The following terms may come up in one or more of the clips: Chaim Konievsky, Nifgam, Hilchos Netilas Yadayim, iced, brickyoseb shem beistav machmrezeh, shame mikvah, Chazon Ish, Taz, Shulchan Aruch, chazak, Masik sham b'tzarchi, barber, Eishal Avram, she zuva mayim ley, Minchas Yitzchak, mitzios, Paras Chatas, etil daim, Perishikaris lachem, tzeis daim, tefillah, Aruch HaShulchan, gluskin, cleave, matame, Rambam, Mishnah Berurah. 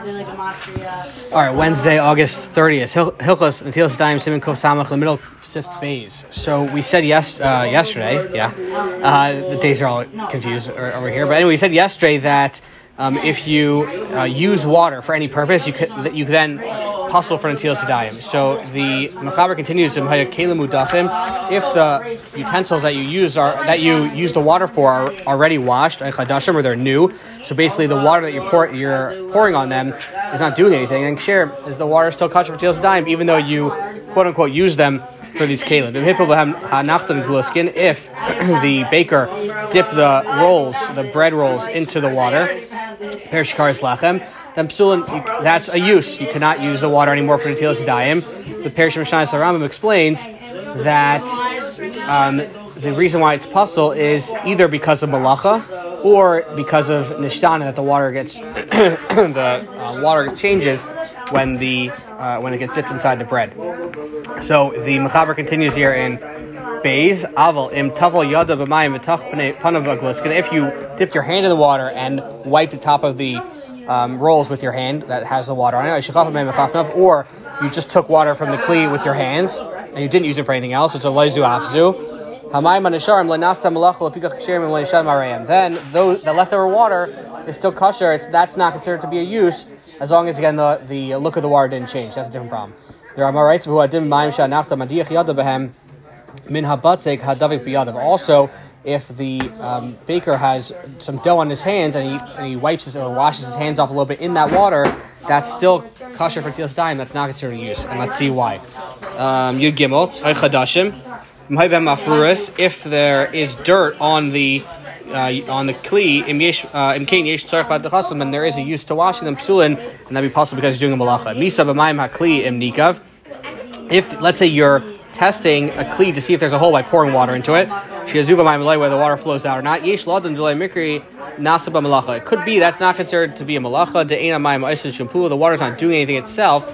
And then like a matria. All right, Wednesday, August 30th. Hilchos Netilas Yadayim, Siman Kuf Samech, the middle Sif Bais. So we said yesterday, yeah. The days are all confused over here. But anyway, we said yesterday that if you use water for any purpose, you could then puzzle for Netilas Yadayim. So the Mechaber continues, if the utensils that you use the water for are already washed, or they're new, so basically the water that you're pouring on them is not doing anything, and k'sher is the water still kosher for Netilas Yadayim, even though you quote unquote use them for these kelim. If the baker dipped the bread rolls into the water, Perishikaris lachem, then psulin, that's a use. You cannot use the water anymore for Netilas Yadayim. The Perishikaris lachem explains that the reason why it's possle is either because of malacha or because of Nishtana, that the water gets water changes when it gets dipped inside the bread. So the Mechaber continues here in Beis, Aval im tavel yada b'mayim v'tach panav gluskin. If you dipped your hand in the water and wiped the top of the rolls with your hand that has the water on it, or you just took water from the cleave with your hands and you didn't use it for anything else, it's a lo zu afzu. Then the leftover water is still kosher. That's not considered to be a use, as long as, again, the look of the water didn't change. That's a different problem. The Rambam writes, also, if the baker has some dough on his hands and he wipes his or washes his hands off a little bit in that water, that's still kosher for Taz time. That's not considered a use, and let's see why. Yud Gimel, if there is dirt on the kli, and there is a use to washing them, psulin, and that'd be possible because you're doing a malacha. Milsabamahin hakli im nikav. If, let's say, you're testing a cleave to see if there's a hole by pouring water into it, she zuva mayim ley, whether the water flows out or not. Yesh ladan delay mikri nasba malacha. It could be that's not considered to be a malacha. De'ena mayim ice, the water's not doing anything itself.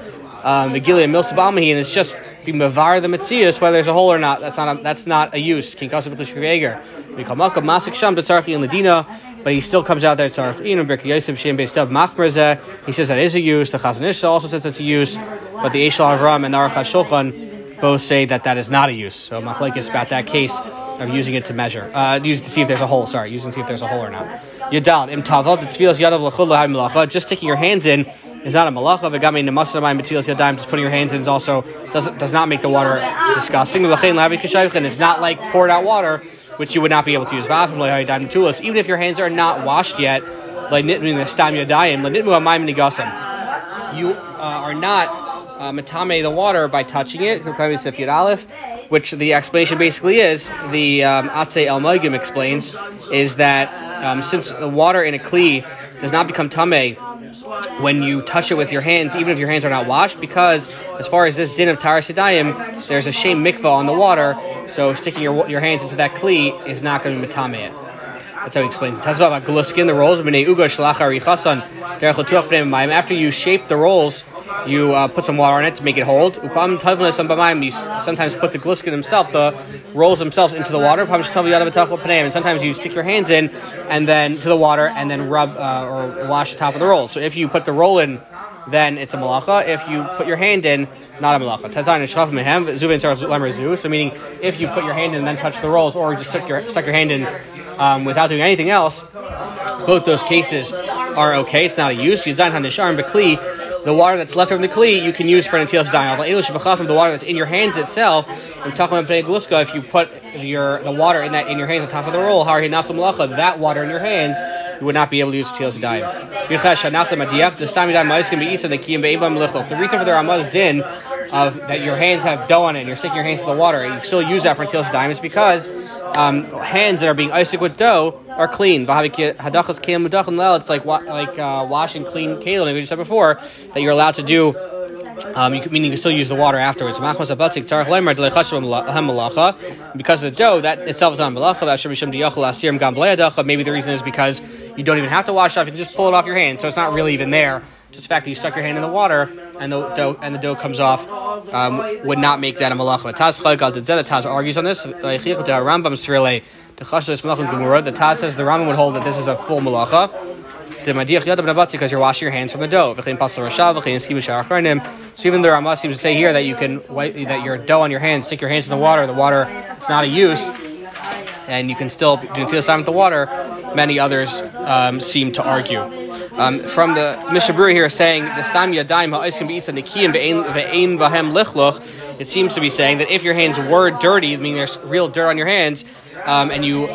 Megilia milsabamahin, it's just be mavar the mitzios, whether there's a hole or not. That's not a use. Kingasevich shvayger. We call masik sham b'tzarchi in Ladina, but he still comes out there tzarchi and brickyoseb shem beistav machmrezeh. He says that is a use. The Chazon Ish also says that's a use, but the Eishal Avram and Shulchan both say that is not a use. So machlekes is about that case of using it to measure, using to see if there's a hole. Sorry, using to see if there's a hole or not. Yadal im tavot the tefillah yadav lechul lahay malacha. Just sticking your hands in is not a malacha. V'gami nemasadamayim mitzios yadayim. Just putting your hands in is also does not make the water disgusting. Lachein lahavi kishayvchen. It's not like poured out water, which you would not be able to use. Even if your hands are not washed yet, you are not matame the water by touching it, which the explanation basically is, the Atze El Magim explains, is that since the water in a kli does not become tame when you touch it with your hands, even if your hands are not washed, because as far as this din of tzeis daim, there's a shame mikvah on the water, so sticking your hands into that kli is not going to matame it. That's how he explains it. Taz about gluskin, the rolls. After you shape the rolls, you put some water on it to make it hold. You sometimes put the gluskin himself, the rolls themselves, into the water. And sometimes you stick your hands in and then to the water and then rub or wash the top of the roll. So if you put the roll in, then it's a malacha. If you put your hand in, not a malacha. So meaning, if you put your hand in and then touch the rolls, or just stuck your hand in without doing anything else, both those cases are okay. It's not a use. The water that's left over the kli, you can use for an etil daim. The water that's in your hands itself, I'm talking about gluska, if you put the water in your hands on top of the roll, that water in your hands, you would not be able to use Taz dime. The reason for the Rambam's din of that your hands have dough on it and you're sticking your hands to the water and you still use that for Taz dime is because hands that are being iced with dough are clean. It's like washing clean kelim, like we just said before, that you're allowed to do. Meaning you can still use the water afterwards. Because of the dough, that itself is not malacha. Maybe the reason is because you don't even have to wash it off. You can just pull it off your hand. So it's not really even there. Just the fact that you stuck your hand in the water and the dough comes off would not make that a malacha. Taz argues on this. The Rambam says the Rambam would hold that this is a full malacha. because you're washing your hands from the dough. So even the Rambam seems to say here that you can that your dough on your hands, stick your hands in the water. The water, it's not a use, and you can still do tefillah time with the water. Many others seem to argue. From the Mishnah Berurah here saying the stam yadayim ha'os can be eaten nikiim ve'ein v'hem lichloch. It seems to be saying that if your hands were dirty, meaning there's real dirt on your hands, and you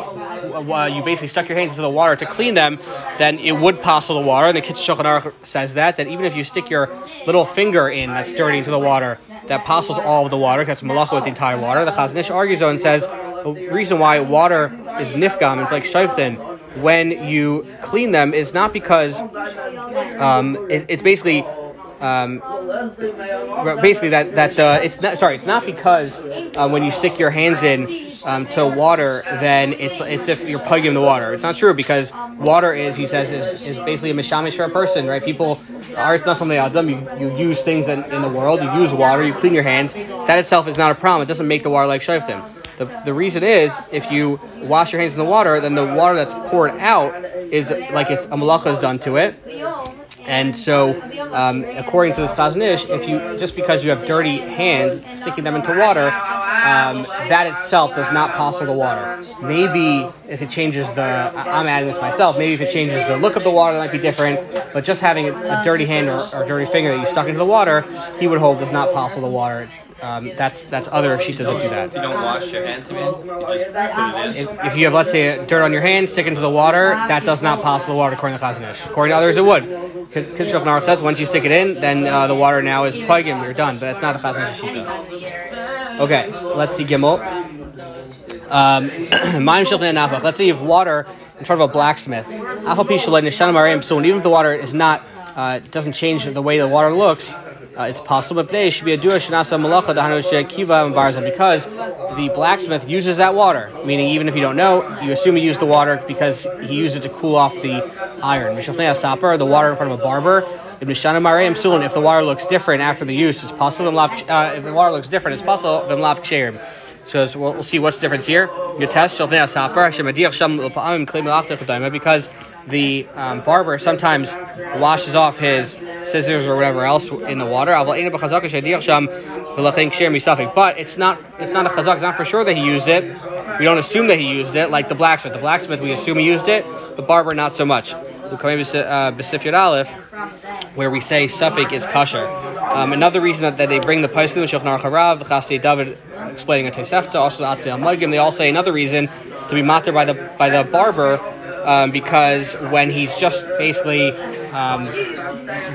basically stuck your hands into the water to clean them, then it would passel the water. And the Kitz Shulchan Aruch says that even if you stick your little finger in that's dirty into the water, that passels all of the water, because that's malacha with the entire water. The Chazon Ish argues though and says the reason why water is nifgam, it's like shayftin, when you clean them, is not because it's basically when you stick your hands in to water, then it's if you're plugging the water. It's not true, because water is, he says, is basically a mishamish for a person, right? People are, it's not something adam. You use things in the world. You use water. You clean your hands. That itself is not a problem. It doesn't make the water like shayftim. The reason is, if you wash your hands in the water, then the water that's poured out is like it's a malacha is done to it. And so, according to this Chazon Ish, if you just because you have dirty hands sticking them into water, that itself does not passel the water. Maybe if it changes I'm adding this myself. Maybe if it changes the look of the water, that might be different. But just having a dirty hand or dirty finger that you stuck into the water, he would hold does not passel the water. That's other sheet doesn't do that. If you don't wash your hands, you just put it in. If you have, let's say, dirt on your hands, stick into the water, that does not pass the water according to Chazon Ish. According to others, it would. Kitchuk Narok says once you stick it in, then the water now is pagim, you're done. But that's not a Chazon Ish sheet though. Okay, let's see Gimel. Let's say you have water in front of a blacksmith. So even if the water is not doesn't change the way the water looks, it's possible, but should be a because the blacksmith uses that water. Meaning, even if you don't know, you assume he used the water because he used it to cool off the iron. The water in front of a barber. If the water looks different after the use, it's possible. If the water looks different, it's possible. So we'll see what's the difference here. Because the barber sometimes washes off his scissors or whatever else in the water. But it's not a chazak. It's not for sure that he used it. We don't assume that he used it, like the blacksmith. The blacksmith, we assume he used it. The barber, not so much. Where we say suffik is kosher. Another reason that they bring the psulin, Shulchan Aruch Harav, the Chassidei David explaining a tosefta, also the Atzei Amagim, they all say another reason to be matter by the barber, because when he's just basically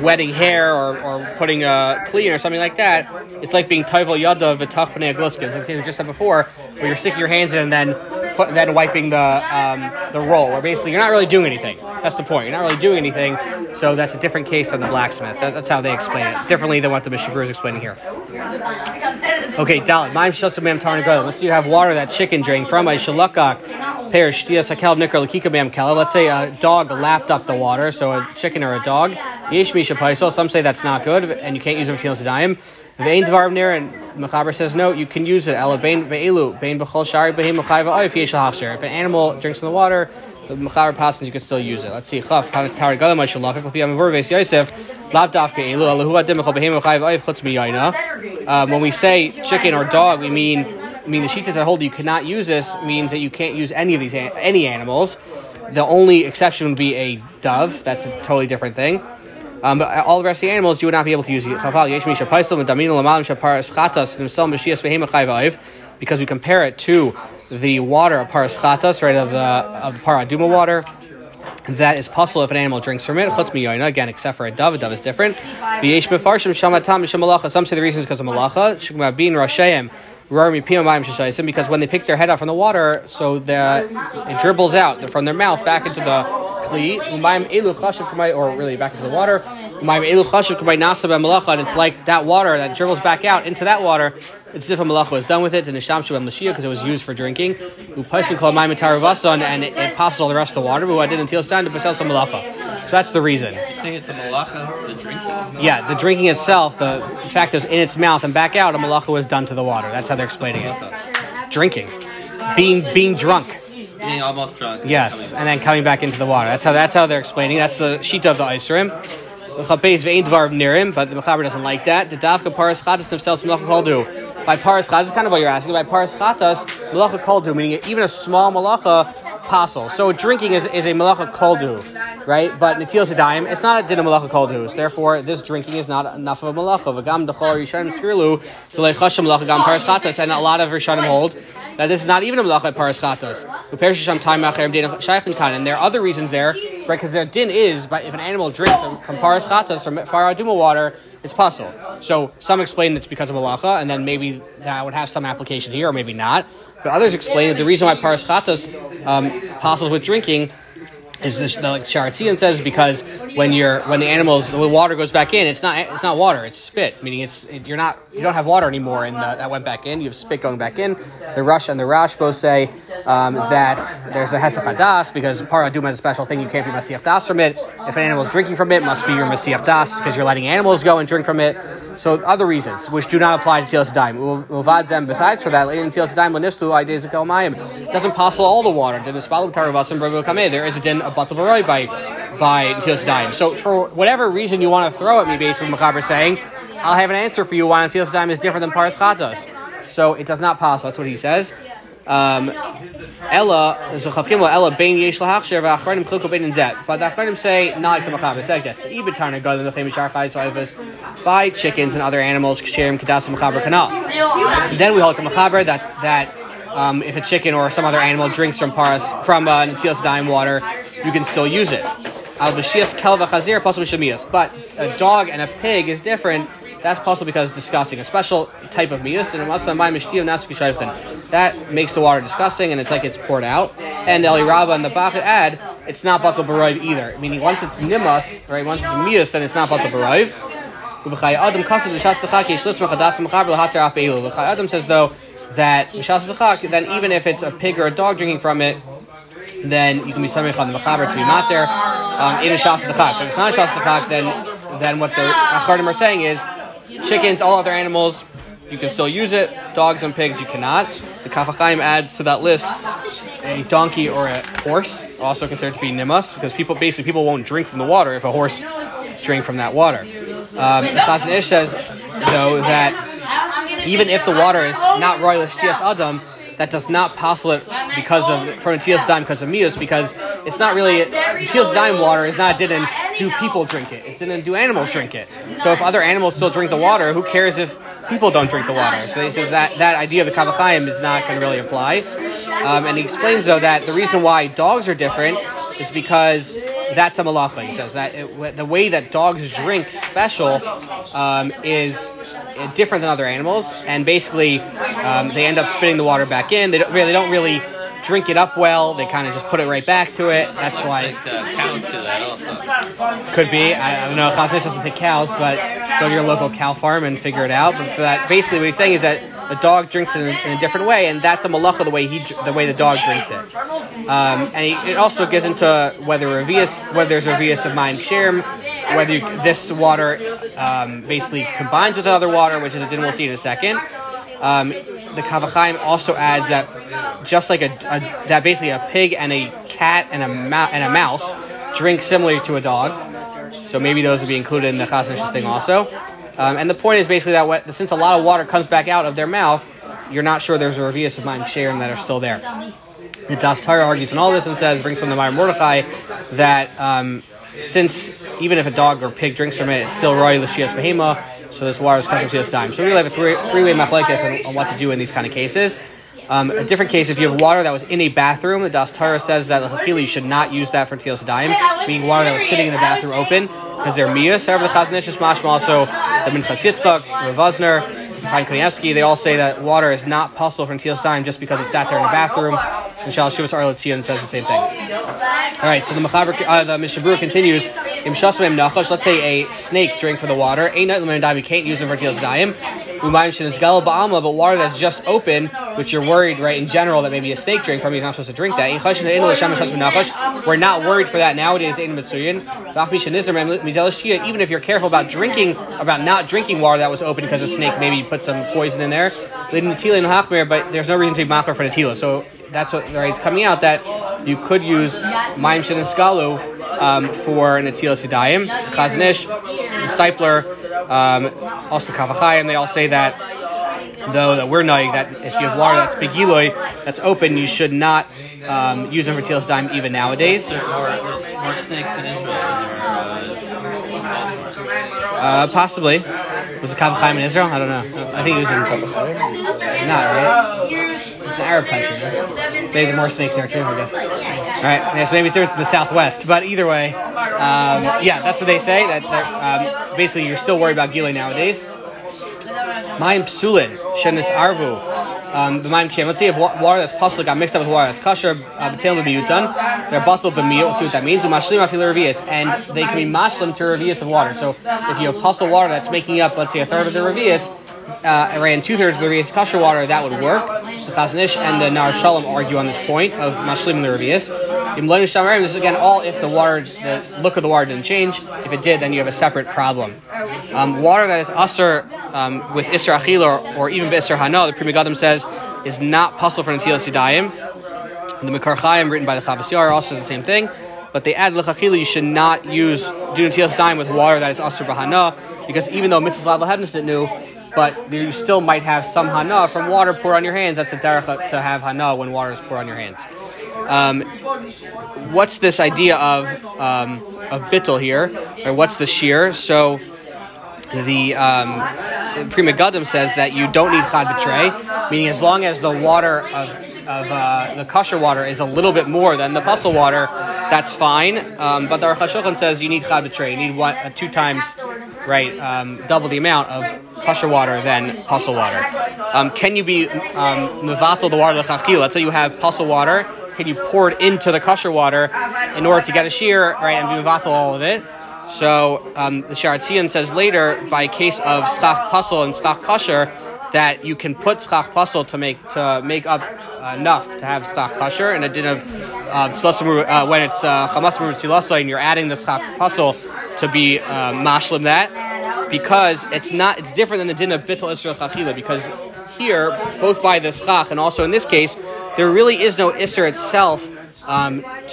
wetting hair or putting a clean or something like that, it's like being toivel yada v'tach b'nei gluskin. It's like we just said before, where you're sticking your hands in and then wiping the roll, where basically you're not really doing anything. That's the point. You're not really doing anything, so that's a different case than the blacksmith. That's how they explain it, differently than what the Mishnah Berurah is explaining here. Okay, Dalit. Let's say you have water that chicken drank from. Let's say a dog lapped up the water, so a chicken or a dog. Some say that's not good, and you can't use it for tzeis daim. And Mechaber says, no, you can use it. If an animal drinks from the water, the Mechaber passes, you can still use it. Let's see. When we say chicken or dog, we mean the shitas that hold you cannot use this means that you can't use any of these any animals. The only exception would be a dove. That's a totally different thing. But all the rest of the animals, you would not be able to use it. Because we compare it to the water of paraschatas, right, of the paraduma water. That is possible if an animal drinks from it. Again, except for a dove. A dove is different. Some say the reason is because of malacha. Because when they pick their head up from the water, so it dribbles out from their mouth back into the cleave, or really back into the water, and it's like that water that dribbles back out into that water. It's as if a malacha was done with it, because it was used for drinking, and it passes all the rest of the water. So that's the reason. I think it's a malacha, the drinking. Yeah, the drinking itself, the fact that it's in its mouth and back out, a malacha was done to the water. That's how they're explaining it. Drinking, being drunk. being almost drunk. Yes, and then coming back into the water. That's how they're explaining. That's the shita of the Isurim. But the Mechaber doesn't like that. The Dafka Paras Chatas themselves Malacha Koldu. By Paras Chatas, kind of what you're asking. By Paras Chatas, Malacha Koldu, meaning even a small Malacha possle. So drinking is a Malacha Koldu, right? But Netilas Yadayim, it's not a din of Malacha Koldu. So therefore, this drinking is not enough of a Malacha. And a lot of Rishonim hold that this is not even a Malacha by Paras Chatas. And there are other reasons there, right? Because their din is, but if an animal drinks from Paras Chatas, from Farah Duma water, it's puzzle. So some explain it's because of Malacha, and then maybe that would have some application here, or maybe not. But others explain that the reason why Paras Chatas puzzles with drinking is like Sharatzian says, because when the animals, the water goes back in, it's not water, it's spit. Meaning you don't have water anymore, and that went back in. You have spit going back in. The Rush and the Rash both say that there's a Hesach Hadas because Parah Duma is a special thing. You can't be Masiach Das from it. If an animal is drinking from it, must be your Masiach Das because you're letting animals go and drink from it. So other reasons which do not apply to Tzilas Daim. Besides for that, Tzilas Daim Lenifsu Ideis Akal Mayim doesn't possible all the water. There is a din a bottle of by Tzilas Daim. So for whatever reason you want to throw at me, basically Mechaber saying, I'll have an answer for you why Tzilas Daim is different than Paras Chatas. So it does not pass. That's what he says. Ella Bain Yesh Lahakshir Vachranim Kloko Bain and Zet. But the Achranim say not the Mechaber said yes. Ibn Tarna Gotham the famous Sharkai Swivus by chickens and other animals Kshirim Kadasa Mechaber Kanal. Then we hold the Mechaber that if a chicken or some other animal drinks from Netilas Yadayim water, you can still use it. But a dog and a pig is different. That's possible because it's disgusting. A special type of mius, that makes the water disgusting, and it's like it's poured out. And Eli Rabba and the Bachet add, it's not Batel Baroiv either. Meaning once it's nimas, right? Once it's mius, then it's not Batel Baroiv. Adam says though that then even if it's a pig or a dog drinking from it, then you can be samech on the Mechaber to be mater in a shastachak. If it's not a shastachak, then what the Achronim are saying is chickens, all other animals, you can still use it. Dogs and pigs, you cannot. The Kafachaim adds to that list a donkey or a horse, also considered to be nimas, because people won't drink from the water if a horse drank from that water. The Chazon Ish says though that even if the water is not royal shtias adam, that does not passel it because of from Tzilas Daim because of mius, because it's not really Tzilas Daim water is not didn't do people drink it. It's didn't do animals drink it. So if other animals still drink the water, who cares if people don't drink the water? So he says that idea of the Kavachayim is not going to really apply. And he explains though that the reason why dogs are different is because that's a malacha. He says that the way that dogs drink special is different than other animals, and basically they end up spitting the water back in. They don't really drink it up well. They kind of just put it right back to it. That's why cows do that also. Could be. I don't know. Chazon Ish doesn't say cows, but go to your local cow farm and figure it out. But that basically what he's saying is that the dog drinks it in a different way, and that's a malacha the way the dog drinks it. And it also gets into whether there's revius of mayim ksherim, this water basically combines with another water, which is a din we'll see in a second. The Kavachaim also adds that just like that basically a pig and a cat and a mouse drink similarly to a dog, so maybe those would be included in the Chazon Ish thing also. And the point is basically that since a lot of water comes back out of their mouth, you're not sure there's a revius of Mayim Ksherim that are still there. The Das Torah argues in all this and says, brings from the Meir Mordechai, that since even if a dog or pig drinks from it, it's still Roi L'Shias Behema, so this water is kosher L'Shias Daim. So we really have a three-way machlekes on what to do in these kind of cases. A different case, if you have water that was in a bathroom, the Das Torah says that the Hafili should not use that for Tzilas Daim, being water that was sitting in the bathroom open, because they're miyus. However, the Chazon Ish is mashma also, the Minchas Yitzchak, Rav Vosner, Chaim Konievsky, they all say that water is not puzzle from Tzilas Daim just because it sat there in the bathroom. And Shal Shuvas Arletzion says the same thing. All right, so the Mishnah Berurah continues. Let's say a snake drank from the water. You can't use it for Tzilas Daim. But water that's just open, which you're worried, right, in general, that maybe a snake drank from, you're not supposed to drink that. We're not worried for that nowadays. Even if you're careful about not drinking water that was open because a snake maybe put some poison in there, but there's no reason to be makar for Natila. So that's what right, it's coming out that you could use Maim Shin and Skalu for an Etil Daim, Chazon Ish, the Stipler, also Kavachai, and they all say that though that we're knowing that if you have lard that's Begiloi, that's open, you should not use them for Etil Daim even nowadays. There are snakes in Israel. Possibly. Was it Kavachai in Israel? I don't know. I think it was in Kavachai. Not, right? It's an Arab country, right? Maybe more snakes there, too, I guess. All right, yeah, so maybe it's towards the southwest. But either way, yeah, that's what they say. That basically, you're still worried about Gilei nowadays. Mayim psulin, shenis arvu. The Mayim Chem. Let's see if water that's possle got mixed up with water that's kosher. B'teil b'miyutan. They're bottled b'miyut. We'll see what that means. Umashlim afil revius, and they can be mashlim to revius of water. So if you have possle water that's making up, let's say, a third of the revius, right, and 2/3 of the revius kosher water, that would work. The Chazon Ish and the Nar Shalom argue on this point of mashlim the revius. This is again all if the water, the look of the water didn't change. If it did, then you have a separate problem. Water that is usher with Isser Achil or even Isser Hana, the Prima Gadam says, is not puzzle for Netilas Yadayim. The Mekar Chaim, written by the Chavos Yair, also says the same thing. But they add l'chachila, you should not use do Netilas Yadayim with water that is usher b'Hana, because even though Mitzvah Lav Hadnus didn't know, but you still might have some Hana from water poured on your hands. That's a derech to have Hana when water is poured on your hands. What's this idea of bittul here, or what's the shear? So the Prima Gadam says that you don't need chad b'trei, meaning as long as the water of the kosher water is a little bit more than the puzzle water, that's fine. But the Aruch HaShulchan says you need chad b'trei, you need two times, right, double the amount of kosher water than puzzle water. Can you be mevatel the water l'chachil? Let's say you have puzzle water. Can you pour it into the kosher water in order to get a shear, right, and be mevatel all of it? So the Sharatzian says later, by case of schach puzzle and schach kosher, that you can put schach puzzle to make up enough to have schach kosher, and a din of when it's chamasmur tzilasa and you're adding the schach puzzle to be mashlim that, because it's different than the din of bittul Israel chachila, because here both by the schach and also in this case there really is no isser itself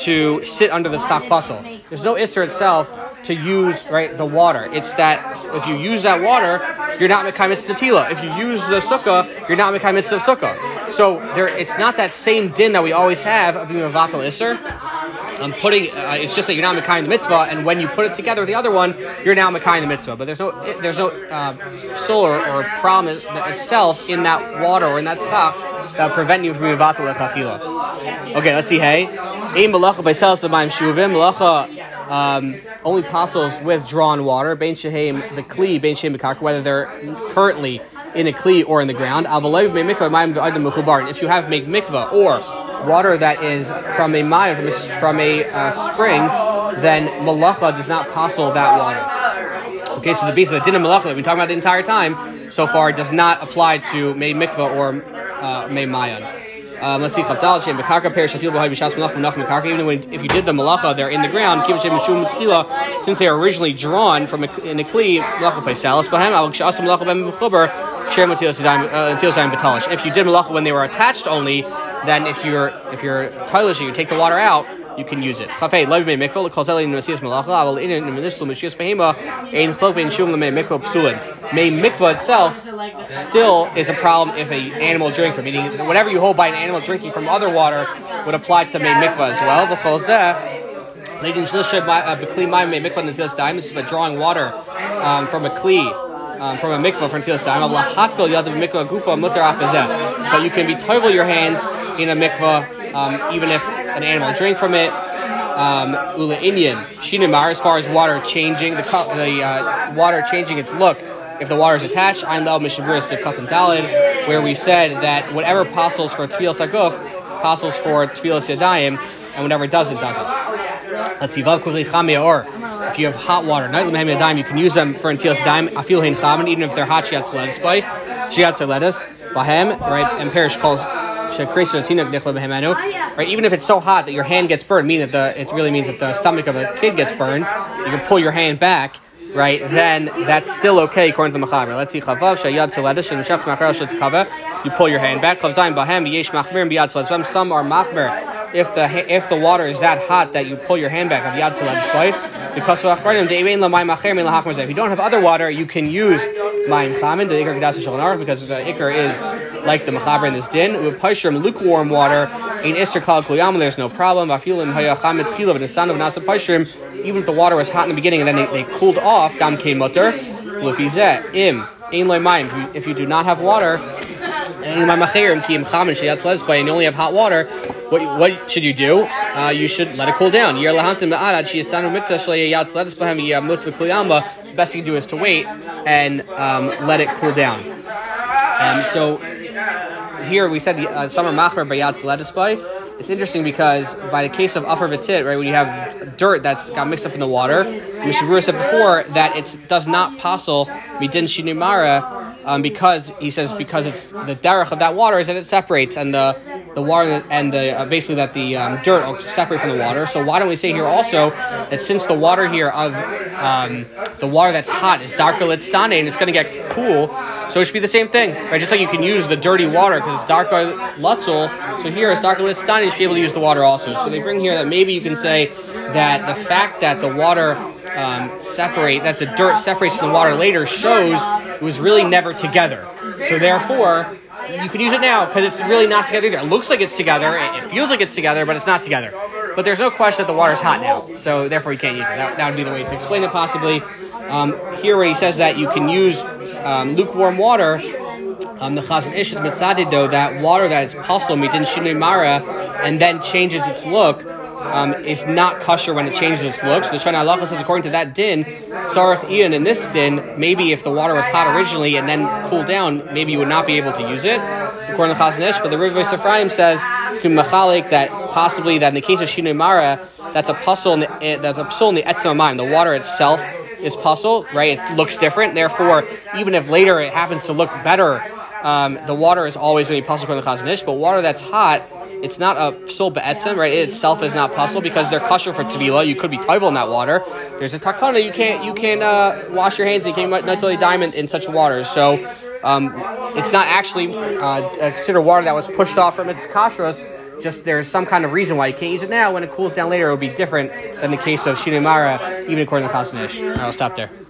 to sit under the schach puzzle. There's no isser itself to use, right, the water. It's that if you use that water, you're not mekayem mitzvah tefillah. If you use the sukkah, you're not mekayem mitzvah sukkah. So it's not that same din that we always have of being a vatal isser. It's just that you're not mekayem the mitzvah, and when you put it together with the other one, you're now mekayem the mitzvah. But there's no solar or problem itself in that water or in that schach that will prevent you from being vatal l'chachila. Okay, let's see. Hey, ein malacha by sells the maim shuvim malacha. Only apostles with drawn water, Bain Shehem, the cleave, Bain Shehem B'Karka, whether they're currently in a cleave or in the ground. And if you have make mikvah or water that is from a mayim, from a spring, then malacha does not apostle that water. Okay, so the beast of the din of malacha that we've been talking about the entire time so far does not apply to may mikvah or may mayan. Let's see. Even when, if you did the malacha, they're in the ground. Since they are originally drawn from in a cleave, if you did malacha when they were attached only, then if you're toilish, you take the water out, you can use it. May mikvah itself still is a problem if an animal drinks from, meaning whatever you hold by an animal drinking from other water would apply to may mikvah as well. This is by drawing water from a cleave. From a mikvah, from tzeis daim, but you can be tovel your hands in a mikvah, even if an animal drank from it. Ula inyan shinimar, as far as water changing the water changing its look if the water is attached. Ein lel mishabur sif katam dalid, where we said that whatever passes for tefillas haguf passes for tefillas yadayim, and whenever it doesn't. Let's see. If you have hot water, you can use them for Netilas Yadayim, even if they're hot, right? And Perish calls, right? Even if it's so hot that your hand gets burned, meaning that it really means that the stomach of a kid gets burned, you can pull your hand back, right? Then that's still okay according to the Mechaber. Let's see. you pull your hand back. Some are machmer if the water is that hot that you pull your hand back. If you don't have other water, you can use mayim chamin. The ikar kedas shalanar, because the ikar is like the mechaber in this din. With paishrim lukewarm water in iser kal kuyam, there's no problem. Even if the water was hot in the beginning and then they cooled off, gam kei mutter. If you do not have water, and you only have hot water, what should you do? You should let it cool down. The best thing to do is to wait and let it cool down. So here we said some are machmer by yad tzladisbay. It's interesting because by the case of afar v'tit, right, when you have dirt that's got mixed up in the water, we said before that it does not possle midin shinimara, because he says because it's the derech of that water is that it separates, and the water and the basically that the dirt will separate from the water. So why don't we say here also that since the water here of the water that's hot is darker litstane and it's going to get cool, so it should be the same thing, right? Just like you can use the dirty water because it's darker lutzel, so here it's darker litstane. You should be able to use the water also. So they bring here that maybe you can say that the fact that the water that the dirt separates from the water later shows it was really never together. So therefore, you can use it now because it's really not together either. It looks like it's together, it feels like it's together, but it's not together. But there's no question that the water is hot now, so therefore you can't use it. That would be the way to explain it possibly. Here where he says that you can use lukewarm water, the Chazon Ish is mitzadid though that water that is possle midin shinui mara and then changes its look is not kosher when it changes its look. So the Shana Halacha says according to that din, Sarach Ian in this din, maybe if the water was hot originally and then cooled down, maybe you would not be able to use it according to Chazon Ish. But the River Sephraim says that possibly that in the case of shinui mara, that's a possle in the etzem mayim, the water itself is possle, right? It looks different. Therefore, even if later it happens to look better, the water is always going to be possle according to Chazon Ish, but water that's hot, it's not a psul ba'etzem, right? It itself is not possle because they're kosher for tefillah. You could be toivel in that water. There's a takana. You can't wash your hands and you can't etil daim in such water. So it's not actually considered water that was pushed off from its kashrus. Just there's some kind of reason why you can't use it now. When it cools down later, it will be different than the case of shinui mara, even according to Chazon Ish. I'll stop there.